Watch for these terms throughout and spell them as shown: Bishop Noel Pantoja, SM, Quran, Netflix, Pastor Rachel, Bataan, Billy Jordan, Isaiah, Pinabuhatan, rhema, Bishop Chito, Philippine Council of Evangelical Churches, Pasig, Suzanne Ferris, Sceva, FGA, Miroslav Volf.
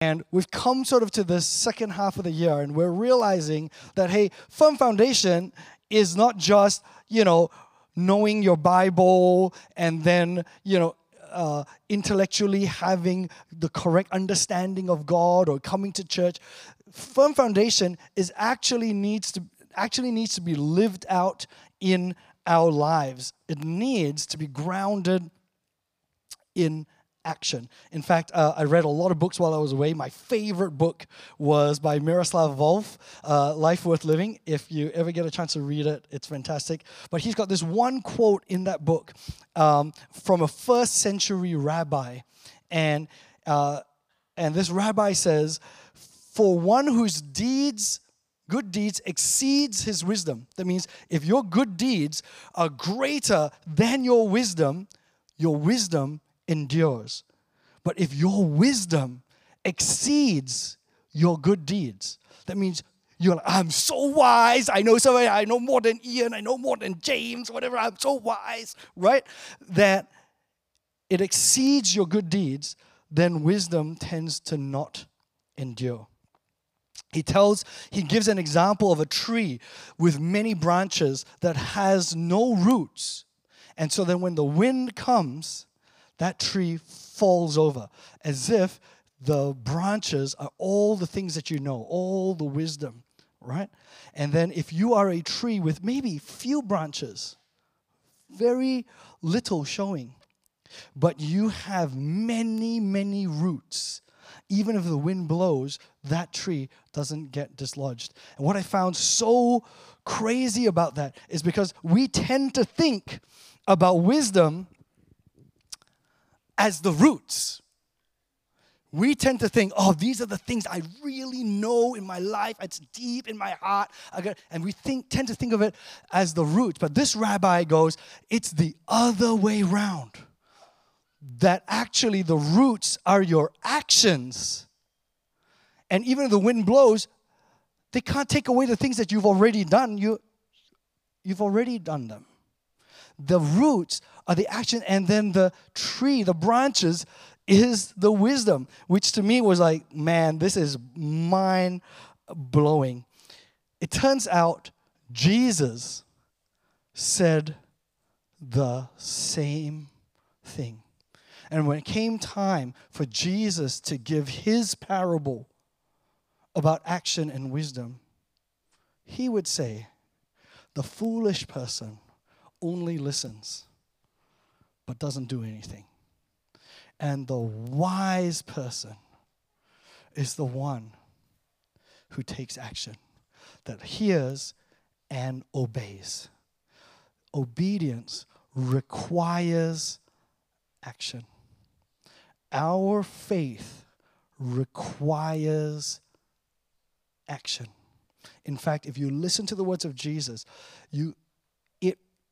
And we've come sort of to the second half of the year, and we're realizing that, hey, firm foundation is not just, you know, knowing your Bible and then, you know, intellectually having the correct understanding of God or coming to church. Firm foundation is actually needs to be lived out in our lives. It needs to be grounded in action. In fact, I read a lot of books while I was away. My favorite book was by Miroslav Volf, Life Worth Living. If you ever get a chance to read it, it's fantastic. But he's got this one quote in that book from a first century rabbi. And this rabbi says, "For one whose good deeds exceeds his wisdom." That means if your good deeds are greater than your wisdom endures. But if your wisdom exceeds your good deeds, that means you're like, I'm so wise, I know somebody, I know more than Ian, I know more than James, whatever, I'm so wise, right? That it exceeds your good deeds, then wisdom tends to not endure. He gives an example of a tree with many branches that has no roots. And so then when the wind comes, that tree falls over, as if the branches are all the things that you know, all the wisdom, right? And then if you are a tree with maybe few branches, very little showing, but you have many, many roots, even if the wind blows, that tree doesn't get dislodged. And what I found so crazy about that is because we tend to think about wisdom as the roots. We tend to think, oh, these are the things I really know in my life. It's deep in my heart. And we tend to think of it as the roots. But this rabbi goes, it's the other way around. That actually the roots are your actions. And even if the wind blows, they can't take away the things that you've already done. You've already done them. The roots are the action, and then the tree, the branches, is the wisdom, which to me was like, man, this is mind-blowing. It turns out Jesus said the same thing. And when it came time for Jesus to give his parable about action and wisdom, he would say, the foolish person only listens but doesn't do anything. And the wise person is the one who takes action, that hears and obeys. Obedience requires action. Our faith requires action. In fact, if you listen to the words of Jesus,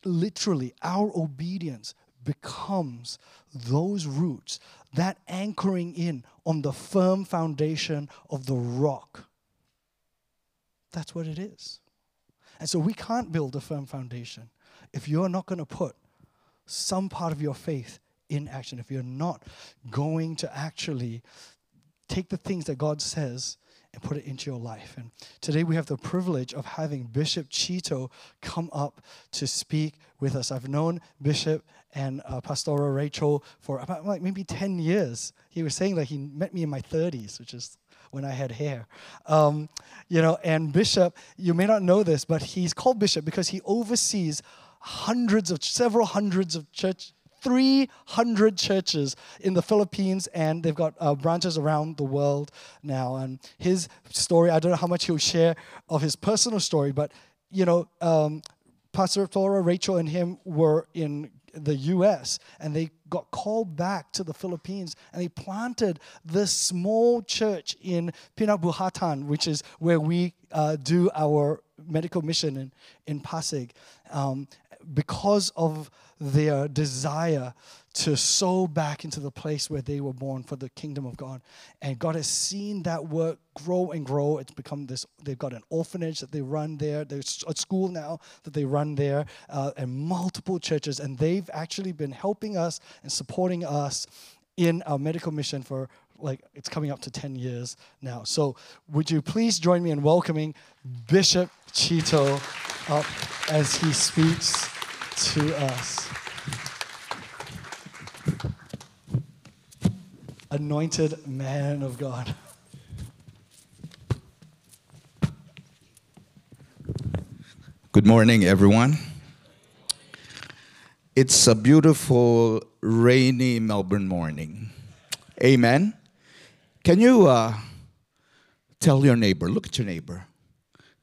literally, our obedience becomes those roots, that anchoring in on the firm foundation of the rock. That's what it is. And so we can't build a firm foundation if you're not going to put some part of your faith in action, if you're not going to actually take the things that God says and put it into your life. And today we have the privilege of having Bishop Chito come up to speak with us. I've known Bishop and Pastor Rachel for about maybe 10 years. He was saying that he met me in my 30s, which is when I had hair. And Bishop, you may not know this, but he's called Bishop because he oversees several hundreds of churches, 300 churches in the Philippines, and they've got branches around the world now. And his story, I don't know how much he'll share of his personal story, but, Pastor Rachel and him were in the U.S., and they got called back to the Philippines, and they planted this small church in Pinabuhatan, which is where we do our medical mission in Pasig, because of their desire to sow back into the place where they were born for the kingdom of God. And God has seen that work grow and grow. It's become this, they've got an orphanage that they run there. There's a school now that they run there, and multiple churches. And they've actually been helping us and supporting us in our medical mission for like it's coming up to 10 years now. So would you please join me in welcoming Bishop Chito up as he speaks to us. Anointed man of God. Good morning, everyone. It's a beautiful, rainy Melbourne morning. Amen. Can you tell your neighbor, look at your neighbor,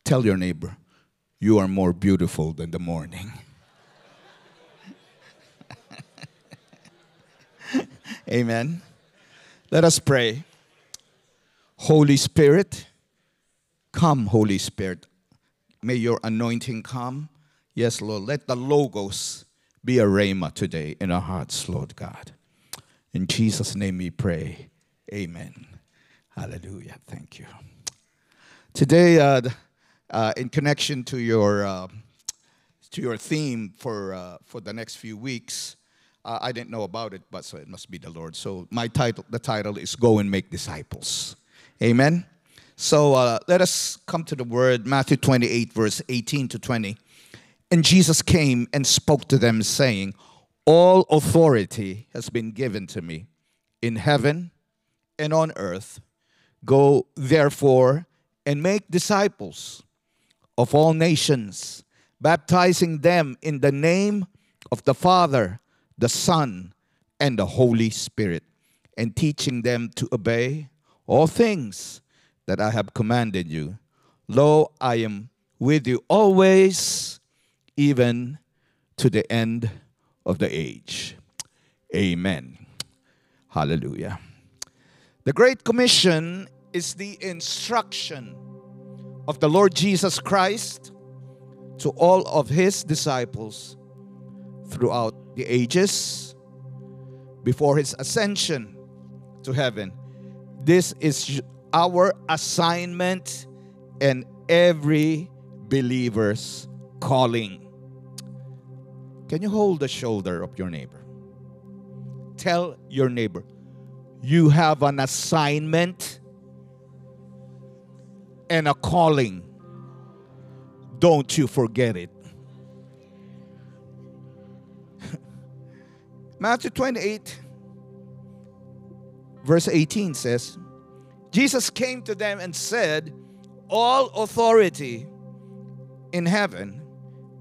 tell your neighbor, you are more beautiful than the morning. Amen. Let us pray. Holy Spirit, come, Holy Spirit. May your anointing come. Yes, Lord, let the Logos be a rhema today in our hearts, Lord God. In Jesus' name we pray. Amen. Hallelujah. Thank you. Today, in connection to your theme for the next few weeks, I didn't know about it, but so it must be the Lord. So the title is "Go and Make Disciples." Amen. So let us come to the Word, Matthew 28, verse 18 to 20. And Jesus came and spoke to them, saying, "All authority has been given to me in heaven and on earth. Go, therefore, and make disciples of all nations, baptizing them in the name of the Father, the Son, and the Holy Spirit, and teaching them to obey all things that I have commanded you. Lo, I am with you always, even to the end of the age." Amen. Hallelujah. The Great Commission is the instruction of the Lord Jesus Christ to all of his disciples throughout the ages before his ascension to heaven. This is our assignment and every believer's calling. Can you hold the shoulder of your neighbor? Tell your neighbor, you have an assignment and a calling. Don't you forget it. Matthew 28, verse 18 says, Jesus came to them and said, "All authority in heaven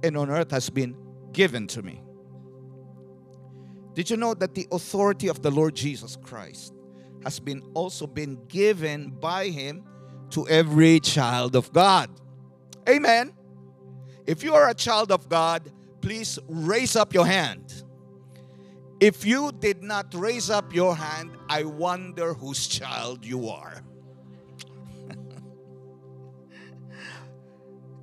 and on earth has been given to me." Did you know that the authority of the Lord Jesus Christ has been also been given by him to every child of God? Amen. If you are a child of God, please raise up your hand. If you did not raise up your hand, I wonder whose child you are.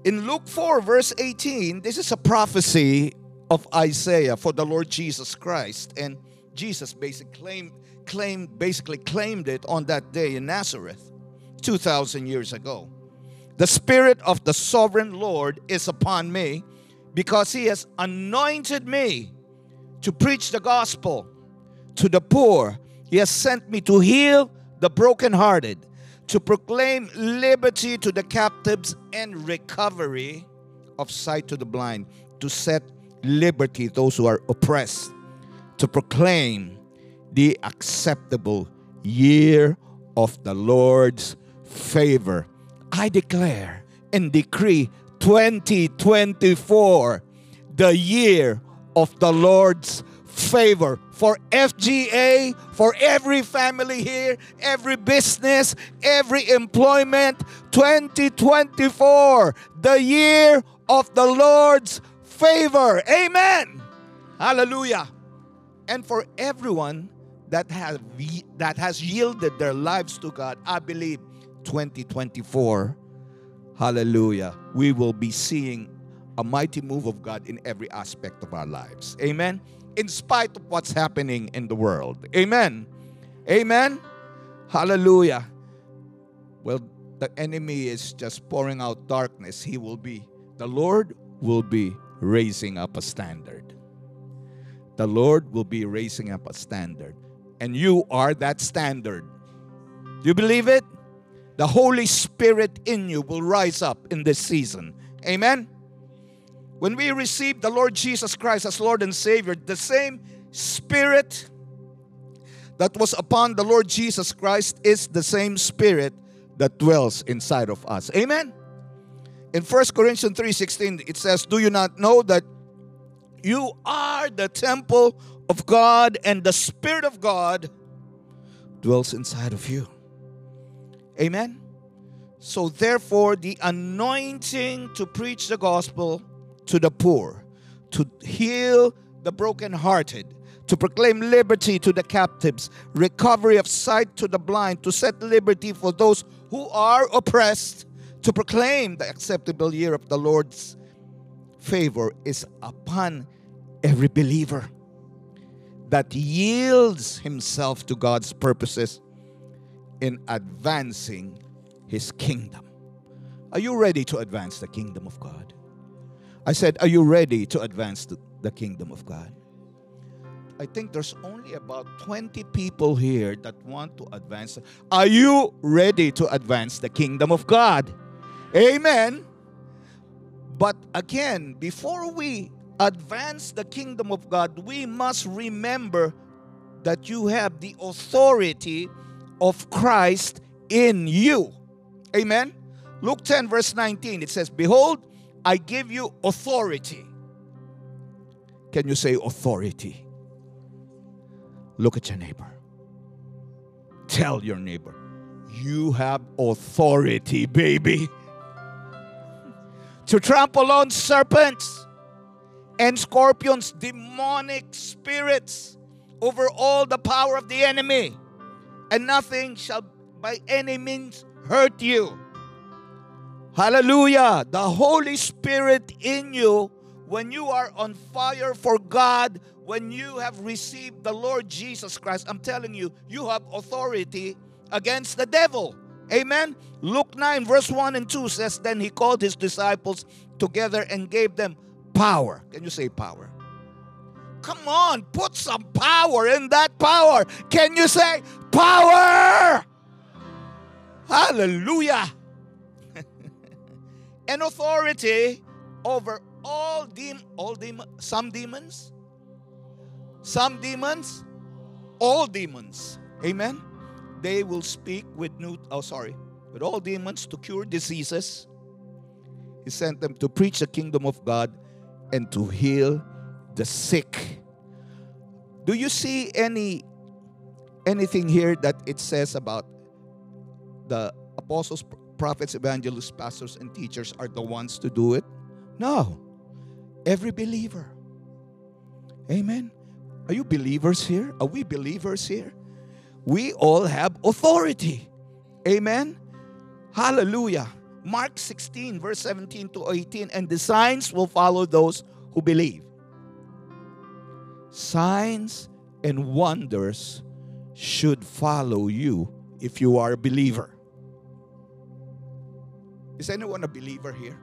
In Luke 4, verse 18, this is a prophecy of Isaiah for the Lord Jesus Christ. And Jesus basically claimed it on that day in Nazareth 2,000 years ago. "The Spirit of the Sovereign Lord is upon me, because He has anointed me to preach the gospel to the poor. He has sent me to heal the brokenhearted, to proclaim liberty to the captives and recovery of sight to the blind, to set liberty those who are oppressed, to proclaim the acceptable year of the Lord's favor." I declare and decree 2024, the year of the Lord's favor for FGA, for every family here, every business, every employment. 2024, the year of the Lord's favor. Amen. Hallelujah. And for everyone that has yielded their lives to God, I believe 2024, hallelujah, we will be seeing a mighty move of God in every aspect of our lives. Amen. In spite of what's happening in the world. Amen. Amen. Hallelujah. Well, the enemy is just pouring out darkness. The Lord will be raising up a standard. The Lord will be raising up a standard. And you are that standard. Do you believe it? The Holy Spirit in you will rise up in this season. Amen? When we receive the Lord Jesus Christ as Lord and Savior, the same Spirit that was upon the Lord Jesus Christ is the same Spirit that dwells inside of us. Amen? In 1 Corinthians 3:16, it says, "Do you not know that you are the temple of God and the Spirit of God dwells inside of you?" Amen? So therefore, the anointing to preach the gospel to the poor, to heal the brokenhearted, to proclaim liberty to the captives, recovery of sight to the blind, to set liberty for those who are oppressed, to proclaim the acceptable year of the Lord's favor is upon every believer that yields himself to God's purposes in advancing His kingdom. Are you ready to advance the kingdom of God? I said, are you ready to advance the kingdom of God? I think there's only about 20 people here that want to advance. Are you ready to advance the kingdom of God? Amen. But again, before we advance the kingdom of God, we must remember that you have the authority of Christ in you. Amen. Luke 10 verse 19, it says, "Behold, I give you authority." Can you say authority? Look at your neighbor. Tell your neighbor, you have authority, baby, to trample on serpents and scorpions, demonic spirits, over all the power of the enemy, and nothing shall by any means hurt you. Hallelujah! The Holy Spirit in you, when you are on fire for God, when you have received the Lord Jesus Christ, I'm telling you, you have authority against the devil. Amen? Luke 9 verse 1 and 2 says, "Then he called his disciples together and gave them power." Can you say power? Come on, put some power in that power. Can you say power? Hallelujah. "And authority over all demons, amen. They will speak with all demons to cure diseases." He sent them to preach the kingdom of God and to heal the sick. Do you see anything here that it says about the apostles, prophets, evangelists, pastors, and teachers are the ones to do it? No. Every believer. Amen. Are you believers here? Are we believers here? We all have authority. Amen. Hallelujah. Mark 16 verse 17 to 18. "And the signs will follow those who believe." Signs and wonders should follow you if you are a believer. Is anyone a believer here?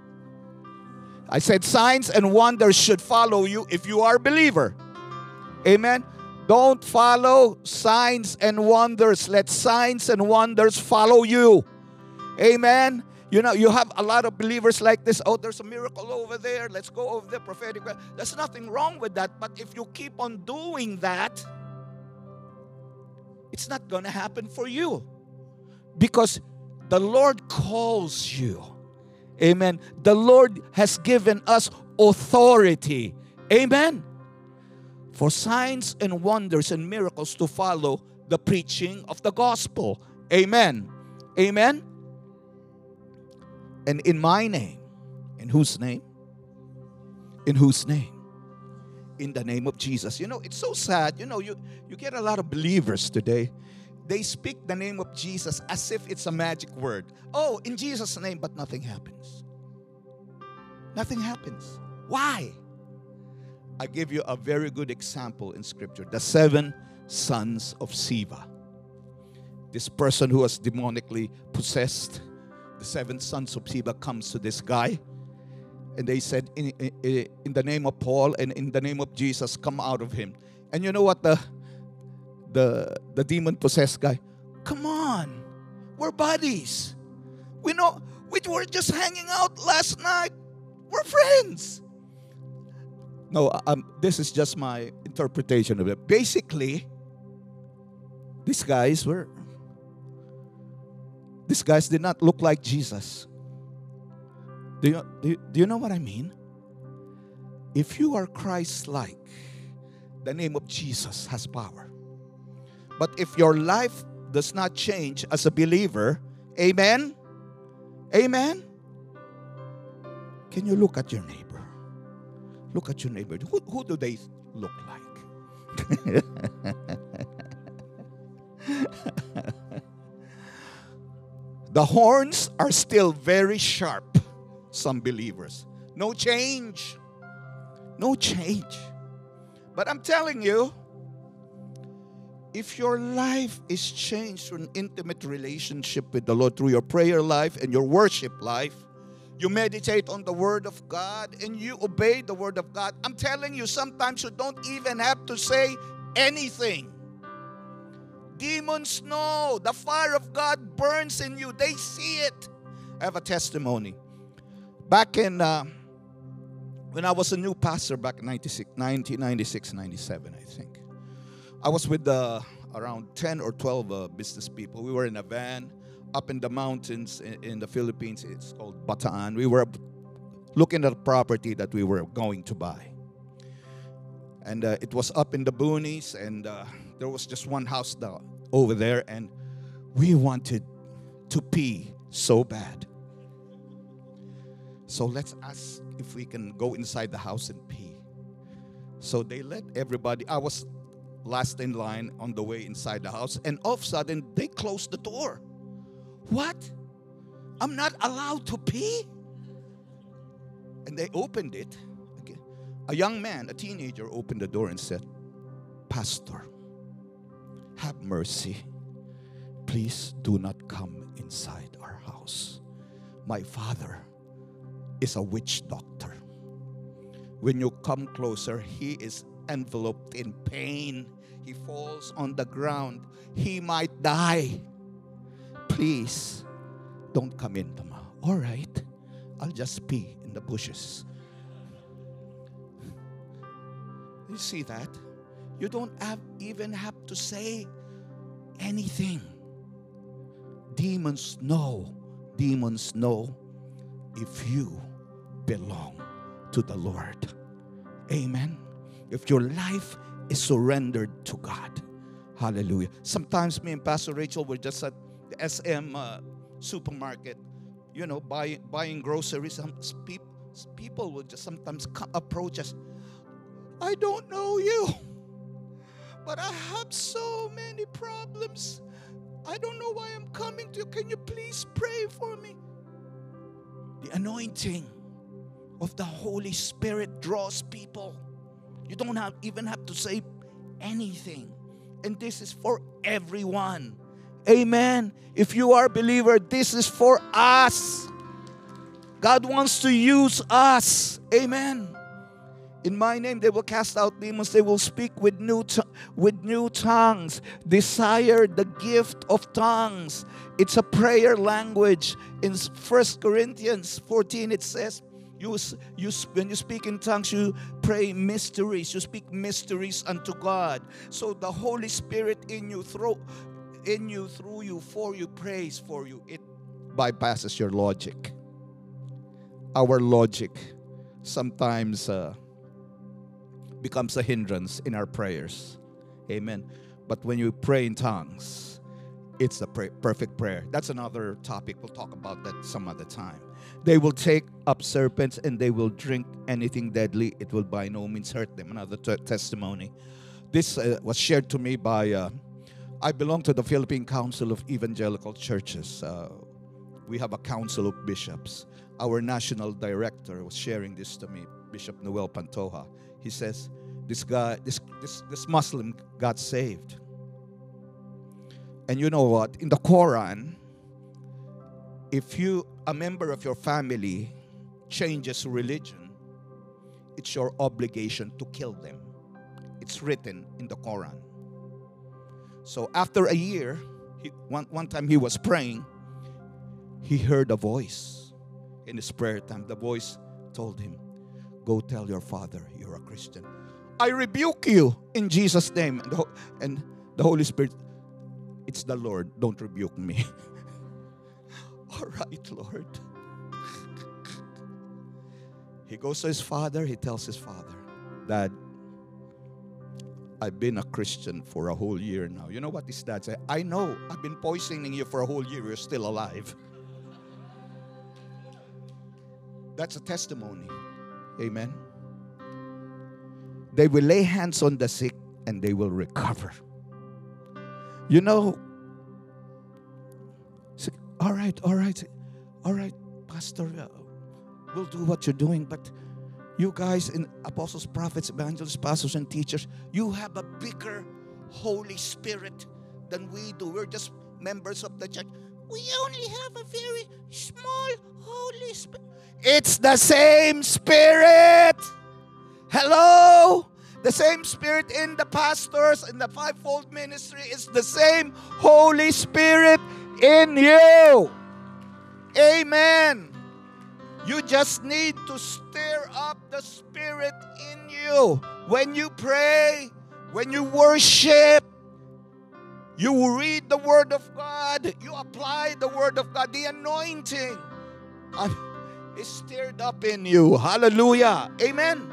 I said signs and wonders should follow you if you are a believer. Amen. Don't follow signs and wonders. Let signs and wonders follow you. Amen. You know, you have a lot of believers like this. "Oh, there's a miracle over there. Let's go over there." Prophetic. There's nothing wrong with that. But if you keep on doing that, it's not going to happen for you. Because the Lord calls you. Amen. The Lord has given us authority. Amen. For signs and wonders and miracles to follow the preaching of the gospel. Amen. Amen. "And in my name." In whose name? In whose name? In the name of Jesus. You know, it's so sad. You know, you get a lot of believers today. They speak the name of Jesus as if it's a magic word. "Oh, in Jesus' name," but nothing happens. Nothing happens. Why? I give you a very good example in Scripture. The 7 sons of Sceva. This person who was demonically possessed, the 7 sons of Sceva comes to this guy. And they said, in the name of Paul and in the name of Jesus, come out of him. And you know what the demon-possessed guy? "Come on. We're bodies. We know we were just hanging out last night. We're friends. No, this is just my interpretation of it. Basically, these guys did not look like Jesus. Do you know what I mean? If you are Christ-like, the name of Jesus has power. But if your life does not change as a believer, amen? Amen? Can you look at your neighbor? Look at your neighbor. Who do they look like? The horns are still very sharp, some believers. No change. No change. But I'm telling you, if your life is changed through an intimate relationship with the Lord, through your prayer life and your worship life, you meditate on the Word of God and you obey the Word of God. I'm telling you, sometimes you don't even have to say anything. Demons know. The fire of God burns in you. They see it. I have a testimony. Back in, when I was a new pastor back in 1996, 97, I think. I was with around 10 or 12 business people. We were in a van up in the mountains in the Philippines. It's called Bataan. We were looking at a property that we were going to buy. And it was up in the boonies, and there was just one house over there, and we wanted to pee so bad. So let's ask if we can go inside the house and pee. So they let everybody. I was last in line on the way inside the house, and all of a sudden they closed the door. What? I'm not allowed to pee? And they opened it. A young man, a teenager, opened the door and said, "Pastor, have mercy. Please do not come inside our house. My father is a witch doctor. When you come closer, he is enveloped in pain. He falls on the ground. He might die. Please don't come in, Tama." "All right, I'll just pee in the bushes." You see that? You don't even have to say anything. Demons know. Demons know if you belong to the Lord. Amen? If your life is surrendered to God. Hallelujah. Sometimes me and Pastor Rachel were just at the SM supermarket, you know, buying groceries. Some people will just sometimes approach us. "I don't know you, but I have so many problems. I don't know why I'm coming to you. Can you please pray for me?" The anointing of the Holy Spirit draws people. You don't even have to say anything. And this is for everyone. Amen. If you are a believer, this is for us. God wants to use us. Amen. "In my name, they will cast out demons. They will speak with new tongues." Desire the gift of tongues. It's a prayer language. In 1 Corinthians 14, it says, when you speak in tongues, you pray mysteries. You speak mysteries unto God. So the Holy Spirit in you, through you, for you, prays for you. It bypasses your logic. Our logic sometimes becomes a hindrance in our prayers. Amen. But when you pray in tongues, it's a perfect prayer. That's another topic. We'll talk about that some other time. "They will take up serpents and they will drink anything deadly. It will by no means hurt them." Another testimony. This was shared to me by, I belong to the Philippine Council of Evangelical Churches. We have a council of bishops. Our national director was sharing this to me, Bishop Noel Pantoja. He says, this Muslim got saved. And you know what? In the Quran, if a member of your family changes religion, it's your obligation to kill them. It's written in the Quran. So after a year, One time he was praying, he heard a voice in his prayer time. The voice told him, go tell your father you're a Christian. I rebuke you in Jesus' name. And the Holy Spirit, it's the Lord, don't rebuke me. All right, Lord. He goes to his father, he tells his father, Dad, I've been a Christian for a whole year now. You know what his dad said? I know, I've been poisoning you for a whole year, you're still alive. That's a testimony. Amen. They will lay hands on the sick and they will recover. You know, say, all right, Pastor, we'll do what you're doing, but you guys in apostles, prophets, evangelists, pastors, and teachers, you have a bigger Holy Spirit than we do. We're just members of the church. We only have a very small Holy Spirit. It's the same Spirit. Hello? The same Spirit in the pastors, in the fivefold ministry, is the same Holy Spirit in you. Amen. You just need to stir up the Spirit in you. When you pray, when you worship, you read the Word of God, you apply the Word of God, the anointing is stirred up in you. Hallelujah. Amen.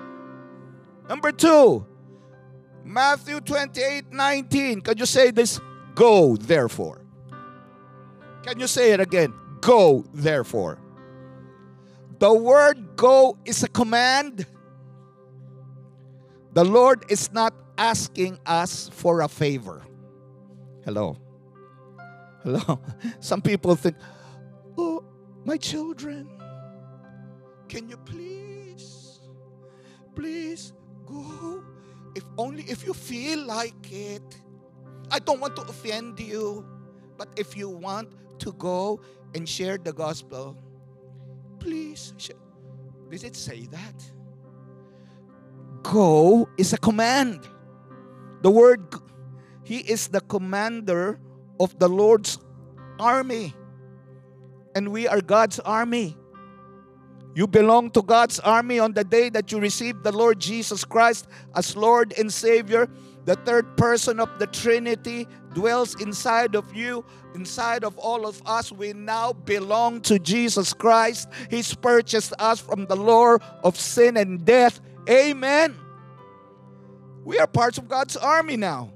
Number 2, Matthew 28:19. Can you say this? Go, therefore. Can you say it again? Go, therefore. The word go is a command. The Lord is not asking us for a favor. Hello. Hello. Some people think, oh, my children, can you please go? If only if you feel like it. I don't want to offend you, but if you want to go and share the gospel, please. Does it say that? Go is a command. The word, he is the commander of the Lord's army. And we are God's army. You belong to God's army on the day that you receive the Lord Jesus Christ as Lord and Savior. The third person of the Trinity dwells inside of you, inside of all of us. We now belong to Jesus Christ. He's purchased us from the law of sin and death. Amen. We are parts of God's army now.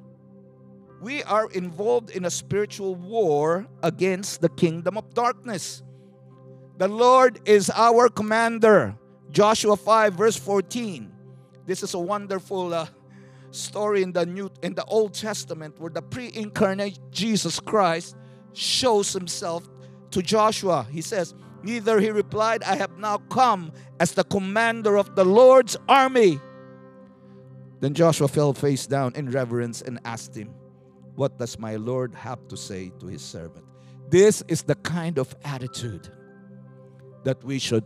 We are involved in a spiritual war against the kingdom of darkness. The Lord is our commander. Joshua 5 verse 14. This is a wonderful story in the Old Testament where the pre-incarnate Jesus Christ shows himself to Joshua. He says, neither, he replied, I have now come as the commander of the Lord's army. Then Joshua fell face down in reverence and asked him, what does my Lord have to say to his servant? This is the kind of attitude that we should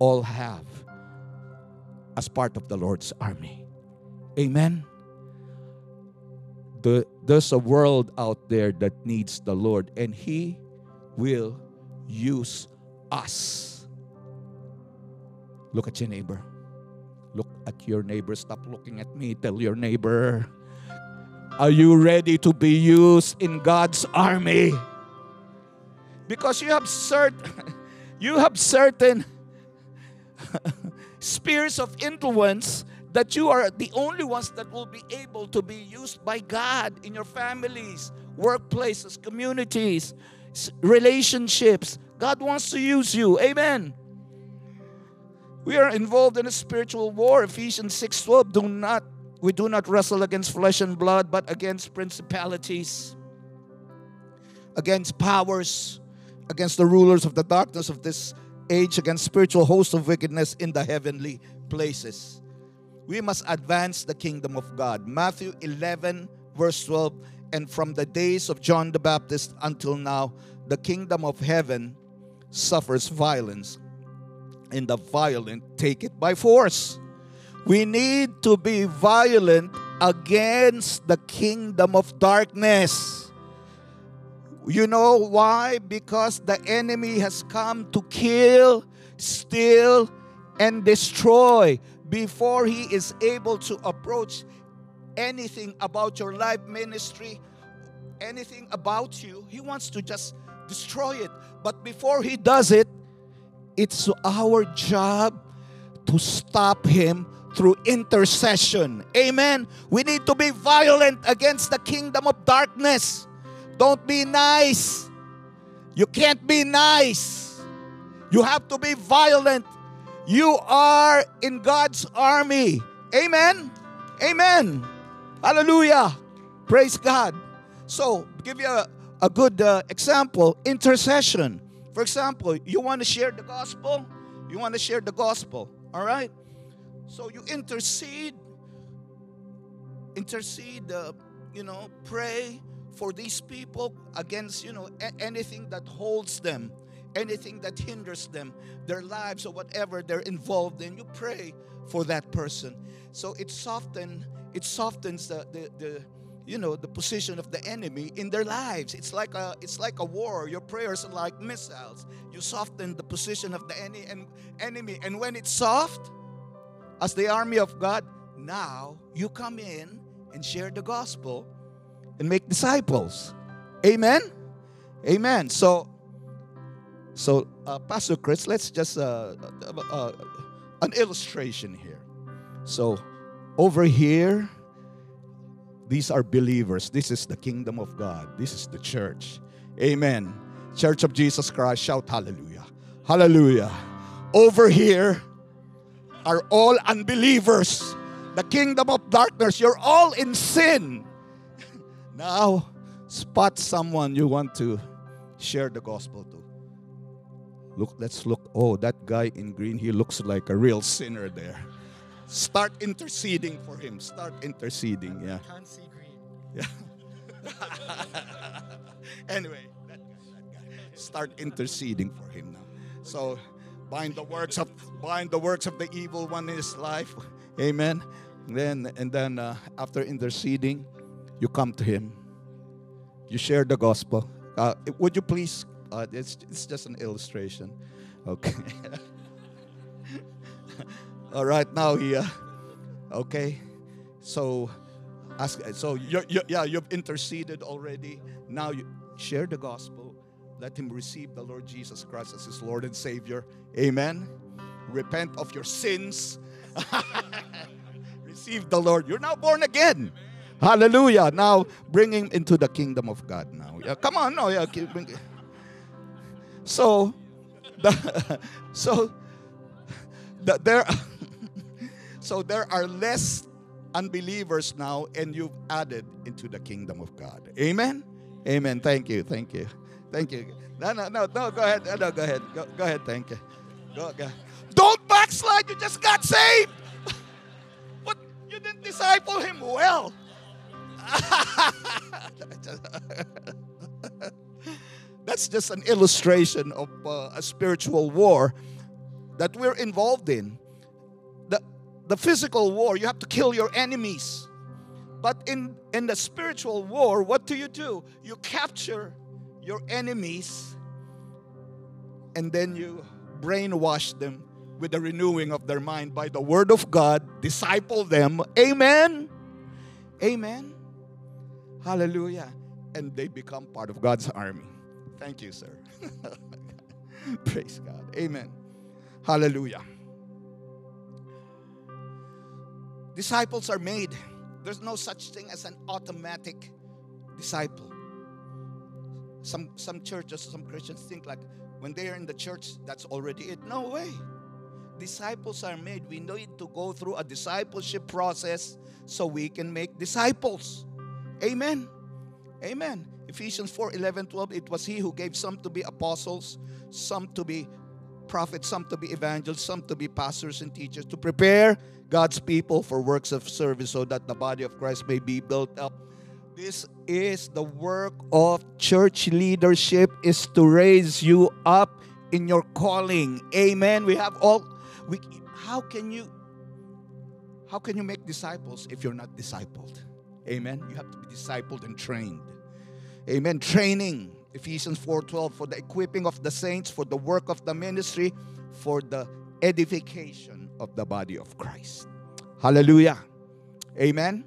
all have as part of the Lord's army. Amen? There's a world out there that needs the Lord, and He will use us. Look at your neighbor. Look at your neighbor. Stop looking at me. Tell your neighbor, are you ready to be used in God's army? Because you have certain spheres of influence that you are the only ones that will be able to be used by God in your families, workplaces, communities, relationships. God wants to use you. Amen. We are involved in a spiritual war. Ephesians 6:12. We do not wrestle against flesh and blood, but against principalities, against powers, against the rulers of the darkness of this age, against spiritual hosts of wickedness in the heavenly places. We must advance the kingdom of God. Matthew 11 verse 12, and from the days of John the Baptist until now, the kingdom of heaven suffers violence, and the violent take it by force. We need to be violent against the kingdom of darkness. You know why? Because the enemy has come to kill, steal, and destroy. Before he is able to approach anything about your life, ministry, anything about you, he wants to just destroy it. But before he does it, it's our job to stop him through intercession. Amen. We need to be violent against the kingdom of darkness. Don't be nice. You can't be nice. You have to be violent. You are in God's army. Amen. Amen. Hallelujah. Praise God. So, give you a good example. Intercession. For example, you want to share the gospel? You want to share the gospel. All right? So, you intercede. Pray for these people against, anything that holds them. Anything that hinders them, their lives or whatever they're involved in. You pray for that person. So, it softens the position of the enemy in their lives. It's like a war. Your prayers are like missiles. You soften the position of the enemy. And when it's soft, as the army of God, now you come in and share the gospel and make disciples. Amen? Amen. So Pastor Chris, let's just an illustration here. So over here, these are believers. This is the kingdom of God. This is the church. Amen. Church of Jesus Christ, shout hallelujah. Hallelujah. Over here are all unbelievers. The kingdom of darkness. You're all in sin. Now, spot someone you want to share the gospel to. Let's look. Oh, that guy in green, he looks like a real sinner there. Start interceding for him. Yeah. I can't see green. Yeah. Anyway, that guy. Start interceding for him now. So, bind the works of the evil one in his life. Amen. Then after interceding, you come to him. You share the gospel. Would you please? It's just an illustration. Okay. All right, now here. Okay. So you've interceded already. Now you share the gospel. Let him receive the Lord Jesus Christ as his Lord and Savior. Amen. Repent of your sins. Receive the Lord. You're now born again. Amen. Hallelujah. Now bring him into the kingdom of God now. Yeah, come on. No, yeah, there are less unbelievers now, and you've added into the kingdom of God. Amen? Amen. Thank you. No. Go ahead. No, go ahead. Go ahead. Thank you. Go. Don't backslide. You just got saved. But you didn't disciple him well. That's just an illustration of a spiritual war that we're involved in. The physical war, you have to kill your enemies. But in the spiritual war, what do? You capture your enemies and then you brainwash them with the renewing of their mind by the word of God. Disciple them. Amen. Amen. Hallelujah. And they become part of God's army. Thank you, sir. Praise God. Amen. Hallelujah. Disciples are made. There's no such thing as an automatic disciple. Some churches, some Christians think like when they are in the church, that's already it. No way. Disciples are made. We need to go through a discipleship process so we can make disciples. Amen. Amen. Ephesians 4:11-12, it was he who gave some to be apostles, some to be prophets, some to be evangelists, some to be pastors and teachers, to prepare God's people for works of service so that the body of Christ may be built up. This is the work of church leadership, is to raise you up in your calling. Amen. How can you make disciples if you're not discipled? Amen. You have to be discipled and trained. Amen. Training Ephesians 4:12, for the equipping of the saints, for the work of the ministry, for the edification of the body of Christ. Hallelujah. Amen.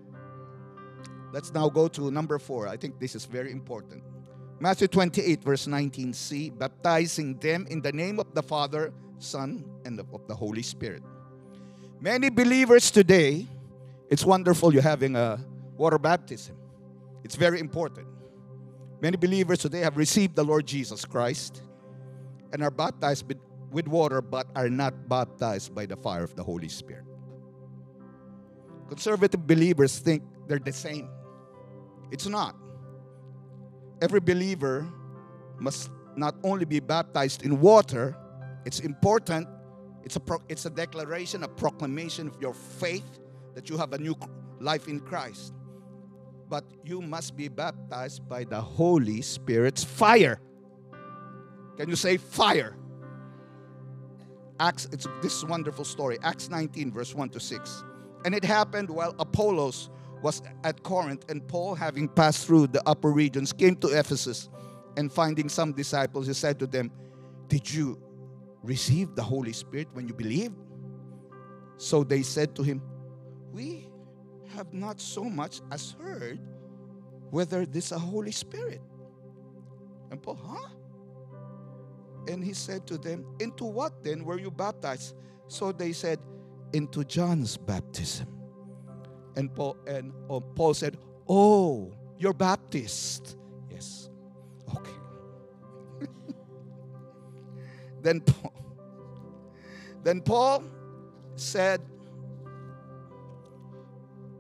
Let's now go to number 4. I think this is very important. Matthew 28 verse 19c, baptizing them in the name of the Father, Son, and of the Holy Spirit. Many believers today, it's wonderful you're having a water baptism. It's very important. Many believers today have received the Lord Jesus Christ and are baptized with water, but are not baptized by the fire of the Holy Spirit. Conservative believers think they're the same. It's not. Every believer must not only be baptized in water, it's important, it's a declaration, a proclamation of your faith that you have a new life in Christ. But you must be baptized by the Holy Spirit's fire. Can you say fire? Acts, it's this wonderful story, Acts 19 verse 1-6. And it happened while Apollos was at Corinth, and Paul, having passed through the upper regions, came to Ephesus, and finding some disciples, he said to them, "Did you receive the Holy Spirit when you believed?" So they said to him, "We have not so much as heard whether this is a Holy Spirit." And Paul, huh? And he said to them, "Into what then were you baptized?" So they said, "Into John's baptism." And Paul said, "Oh, you're Baptist." Yes. Okay. Then Paul said,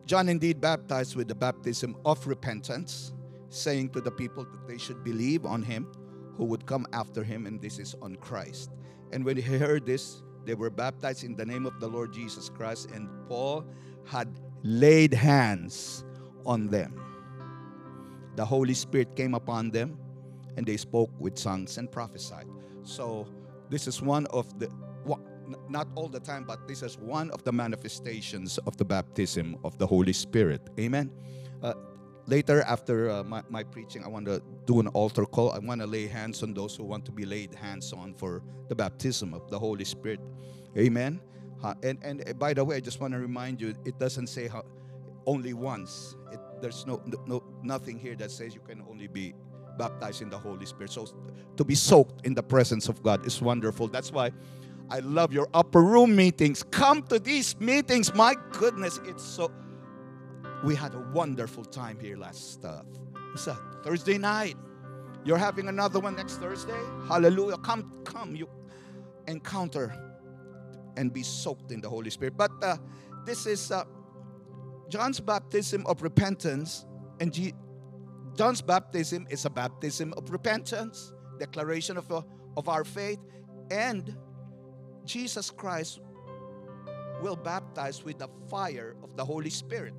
"John indeed baptized with the baptism of repentance, saying to the people that they should believe on him who would come after him, and this is on Christ." And when he heard this, they were baptized in the name of the Lord Jesus Christ, and Paul had laid hands on them. The Holy Spirit came upon them, and they spoke with tongues and prophesied. So this is one of the, not all the time, but this is one of the manifestations of the baptism of the Holy Spirit. Amen. Later, after my preaching, I want to do an altar call. I want to lay hands on those who want to be laid hands on for the baptism of the Holy Spirit. Amen. And by the way, I just want to remind you, it doesn't say how, only once. There's nothing here that says you can only be baptized in the Holy Spirit. So to be soaked in the presence of God is wonderful. That's why I love your upper room meetings. Come to these meetings. My goodness, it's so... We had a wonderful time here last Thursday night. You're having another one next Thursday? Hallelujah. Come. You encounter and be soaked in the Holy Spirit. But this is John's baptism of repentance. And John's baptism is a baptism of repentance, declaration of our faith. And Jesus Christ will baptize with the fire of the Holy Spirit.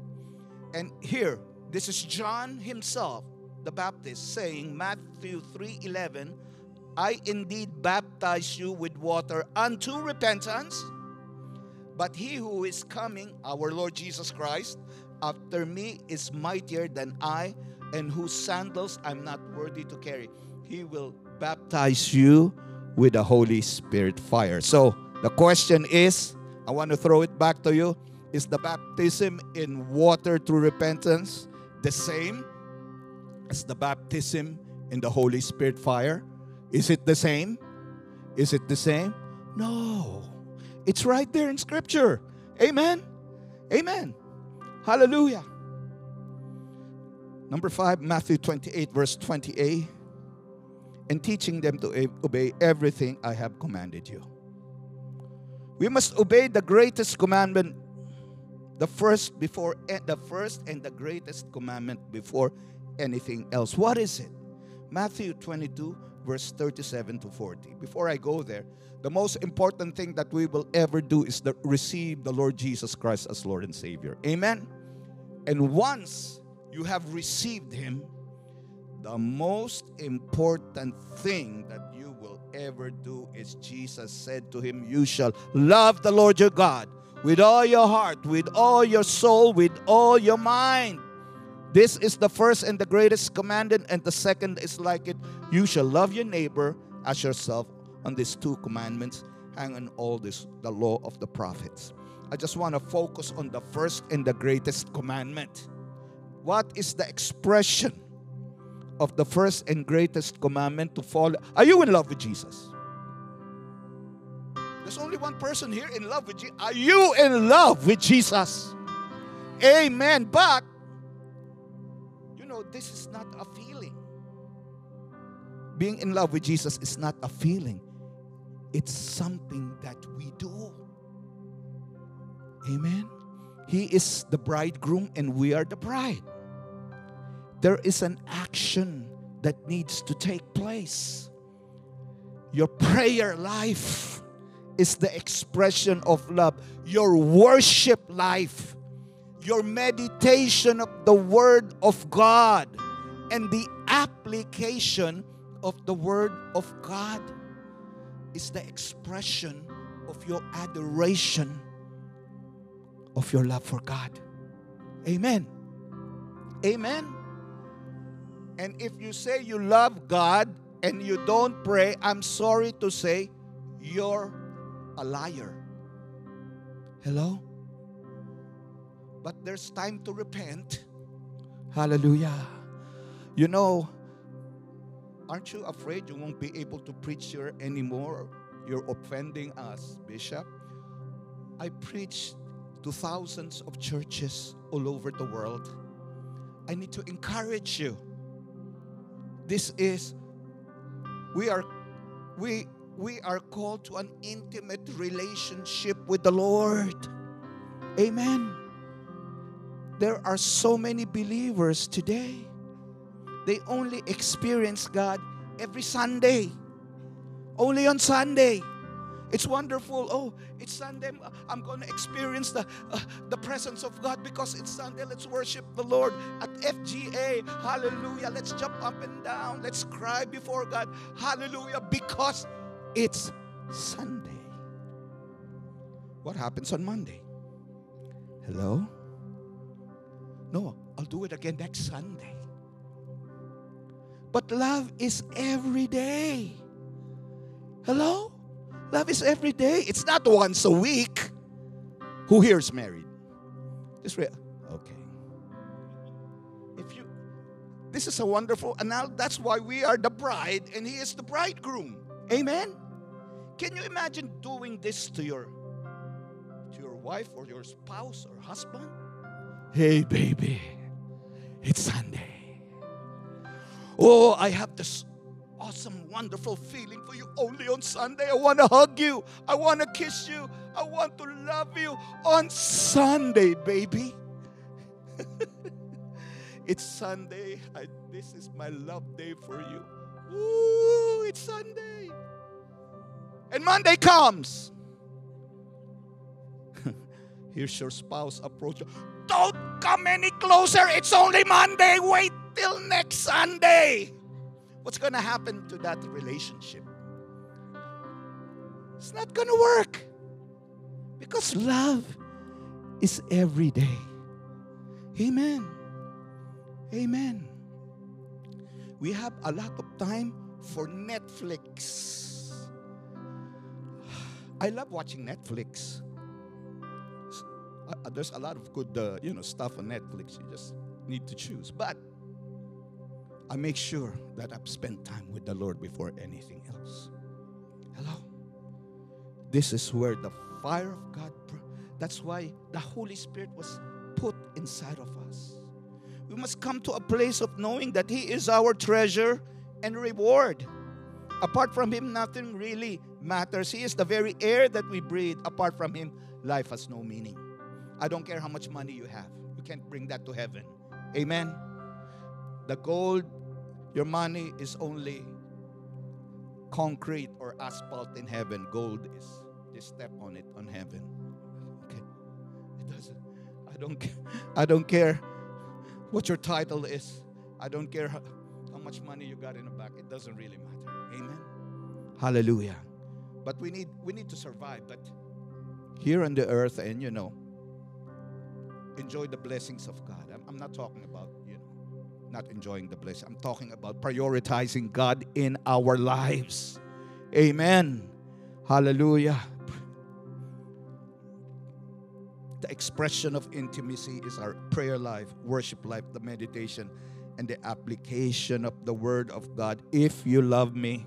And here, this is John himself, the Baptist, saying, Matthew 3:11, "I indeed baptize you with water unto repentance, but he who is coming, our Lord Jesus Christ, after me is mightier than I, and whose sandals I'm not worthy to carry. He will baptize you with the Holy Spirit fire." So the question is, I want to throw it back to you. Is the baptism in water through repentance the same as the baptism in the Holy Spirit fire? Is it the same? Is it the same? No. It's right there in Scripture. Amen. Amen. Hallelujah. Number 5, Matthew 28, verse 20a. "And teaching them to obey everything I have commanded you." We must obey the greatest commandment, the first and the greatest commandment before anything else. What is it? Matthew 22, verse 37-40. Before I go there, the most important thing that we will ever do is to receive the Lord Jesus Christ as Lord and Savior. Amen? And once you have received Him, the most important thing that you will ever do is, Jesus said to him, "You shall love the Lord your God with all your heart, with all your soul, with all your mind, This is the first and the greatest commandment, and the second is like it. You shall love your neighbor as yourself. On these two commandments hang on all this, the law of the prophets. I just want to focus on the first and the greatest commandment. What is the expression of the first and greatest commandment to follow? Are you in love with Jesus? There's only one person here in love with Jesus. Are you in love with Jesus? Amen. But, you know, this is not a feeling. Being in love with Jesus is not a feeling. It's something that we do. Amen. He is the bridegroom and we are the bride. There is an action that needs to take place. Your prayer life is the expression of love. Your worship life, your meditation of the Word of God, and the application of the Word of God is the expression of your adoration of your love for God. Amen. Amen. And if you say you love God and you don't pray, I'm sorry to say you're a liar. Hello? But there's time to repent. Hallelujah. You know, aren't you afraid you won't be able to preach here anymore? You're offending us, Bishop. I preached to thousands of churches all over the world. I need to encourage you. This is, we are called to an intimate relationship with the Lord. Amen. There are so many believers today. They only experience God every Sunday. Only on Sunday. It's wonderful. Oh, it's Sunday. I'm going to experience the presence of God because it's Sunday. Let's worship the Lord at FGA. Hallelujah. Let's jump up and down. Let's cry before God. Hallelujah. Because it's Sunday. What happens on Monday? Hello? No, I'll do it again next Sunday. But love is every day. Hello? Love is every day. It's not once a week. Who here is married? Just real. Okay. This is a wonderful analogy. That's why we are the bride and he is the bridegroom. Amen? Can you imagine doing this to your wife or your spouse or husband? Hey, baby. It's Sunday. Oh, I have this awesome, wonderful feeling for you only on Sunday. I want to hug you. I want to kiss you. I want to love you on Sunday, baby. It's Sunday. This is my love day for you. Ooh, it's Sunday. And Monday comes. Here's your spouse approach. Don't come any closer. It's only Monday. Wait till next Sunday. What's going to happen to that relationship? It's not going to work. Because love is every day. Amen. Amen. We have a lot of time for Netflix. I love watching Netflix. There's a lot of good stuff on Netflix. You just need to choose. But I make sure that I've spent time with the Lord before anything else. Hello? This is where the fire of God, that's why the Holy Spirit was put inside of us. We must come to a place of knowing that He is our treasure and reward. Apart from Him, nothing really matters. He is the very air that we breathe. Apart from Him, life has no meaning. I don't care how much money you have. You can't bring that to heaven. Amen? The gold, your money is only concrete or asphalt in heaven. Gold is, just step on it on heaven. Okay. It doesn't. I don't care what your title is. I don't care how much money you got in the bank. It doesn't really matter. Amen. Hallelujah. But we need to survive. But here on the earth, and enjoy the blessings of God. I'm not talking about not enjoying the bliss. I'm talking about prioritizing God in our lives. Amen. Hallelujah. The expression of intimacy is our prayer life, worship life, the meditation, and the application of the Word of God. If you love me,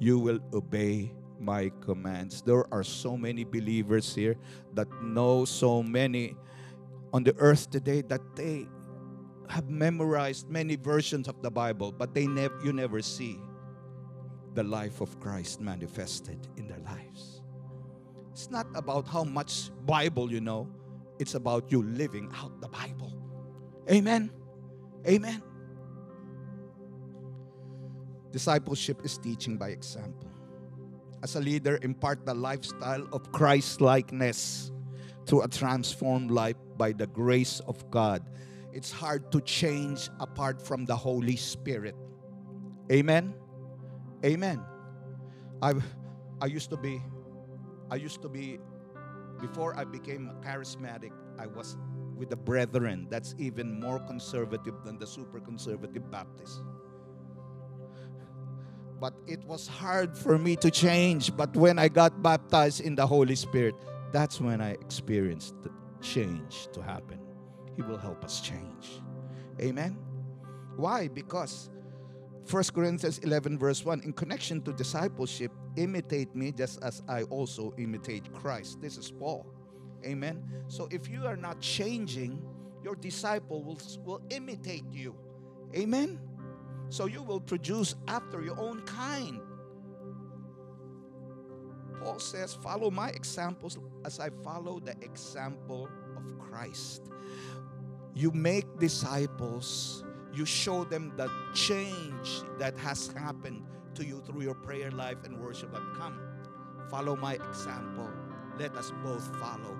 you will obey my commands. There are so many believers here that know so many on the earth today that they have memorized many versions of the Bible, but you never see the life of Christ manifested in their lives. It's not about how much Bible you know. It's about you living out the Bible. Amen. Amen. Discipleship is teaching by example. As a leader, impart the lifestyle of Christ-likeness through a transformed life by the grace of God. It's hard to change apart from the Holy Spirit. Amen. Amen. I used to be, before I became charismatic, I was with the Brethren. That's even more conservative than the super conservative Baptists. But it was hard for me to change. But when I got baptized in the Holy Spirit, that's when I experienced the change to happen. He will help us change. Amen? Why? Because 1 Corinthians 11 verse 1, in connection to discipleship, imitate me just as I also imitate Christ. This is Paul. Amen? So if you are not changing, your disciple will imitate you. Amen? So you will produce after your own kind. Paul says, follow my examples as I follow the example of Christ. You make disciples, you show them the change that has happened to you through your prayer life and worship life. Come, follow my example. Let us both follow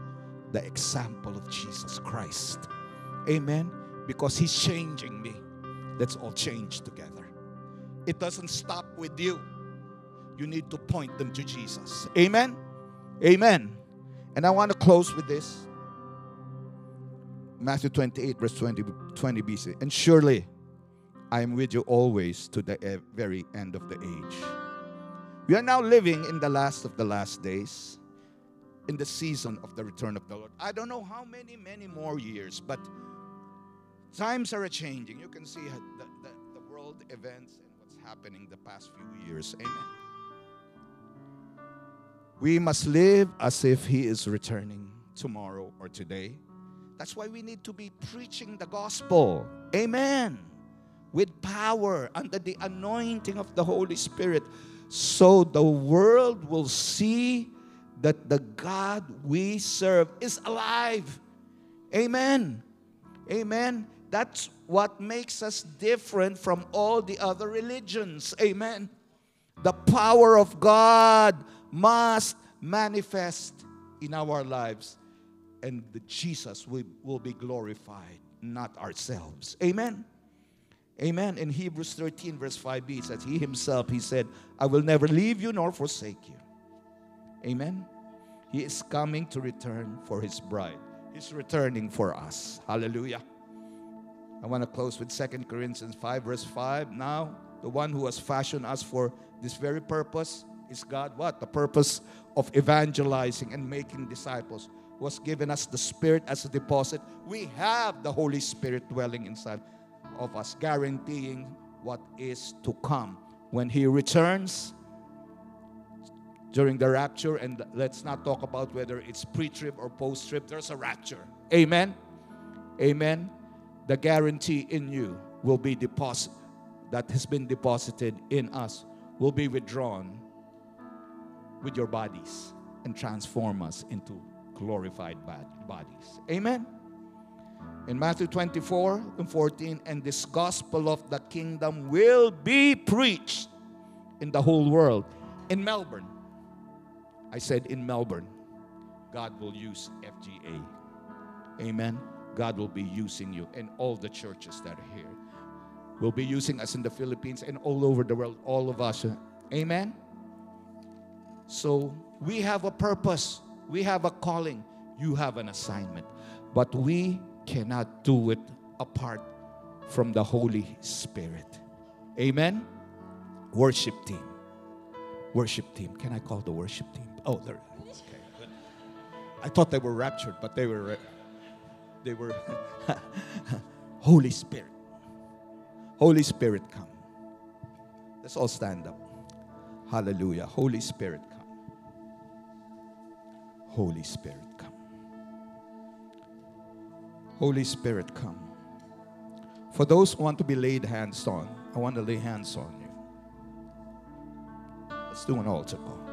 the example of Jesus Christ. Amen? Because he's changing me. Let's all change together. It doesn't stop with you. You need to point them to Jesus. Amen? Amen. And I want to close with this. Matthew 28, verse 20 BC. And surely I am with you always to the very end of the age. We are now living in the last of the last days, in the season of the return of the Lord. I don't know how many more years, but times are changing. You can see the world events and what's happening the past few years. Amen. We must live as if he is returning tomorrow or today. That's why we need to be preaching the gospel. Amen. With power, under the anointing of the Holy Spirit. So the world will see that the God we serve is alive. Amen. Amen. That's what makes us different from all the other religions. Amen. The power of God must manifest in our lives. And Jesus will be glorified, not ourselves. Amen? Amen. In Hebrews 13 verse 5b, it says, he himself, he said, I will never leave you nor forsake you. Amen? He is coming to return for his bride. He's returning for us. Hallelujah. I want to close with 2 Corinthians 5 verse 5. Now, the one who has fashioned us for this very purpose is God. What? The purpose of evangelizing and making disciples. Was given us the Spirit as a deposit. We have the Holy Spirit dwelling inside of us, guaranteeing what is to come. When he returns during the rapture, and let's not talk about whether it's pre-trib or post-trib, there's a rapture. Amen? Amen? The guarantee in you will be deposited, that has been deposited in us, will be withdrawn with your bodies and transform us into glorified bodies. Amen. In Matthew 24 and 14, and this gospel of the kingdom will be preached in the whole world. In Melbourne, I said in Melbourne, God will use FGA. Amen. God will be using you and all the churches that are here. Will be using us in the Philippines and all over the world, all of us. Amen. So we have a purpose. We have a calling. You have an assignment. But we cannot do it apart from the Holy Spirit. Amen? Worship team. Worship team. Can I call the worship team? Oh, there. Okay, good. I thought they were raptured, but they were Holy Spirit. Holy Spirit, come. Let's all stand up. Hallelujah. Holy Spirit, come. Holy Spirit, come. Holy Spirit, come. For those who want to be laid hands on, I want to lay hands on you. Let's do an altar call.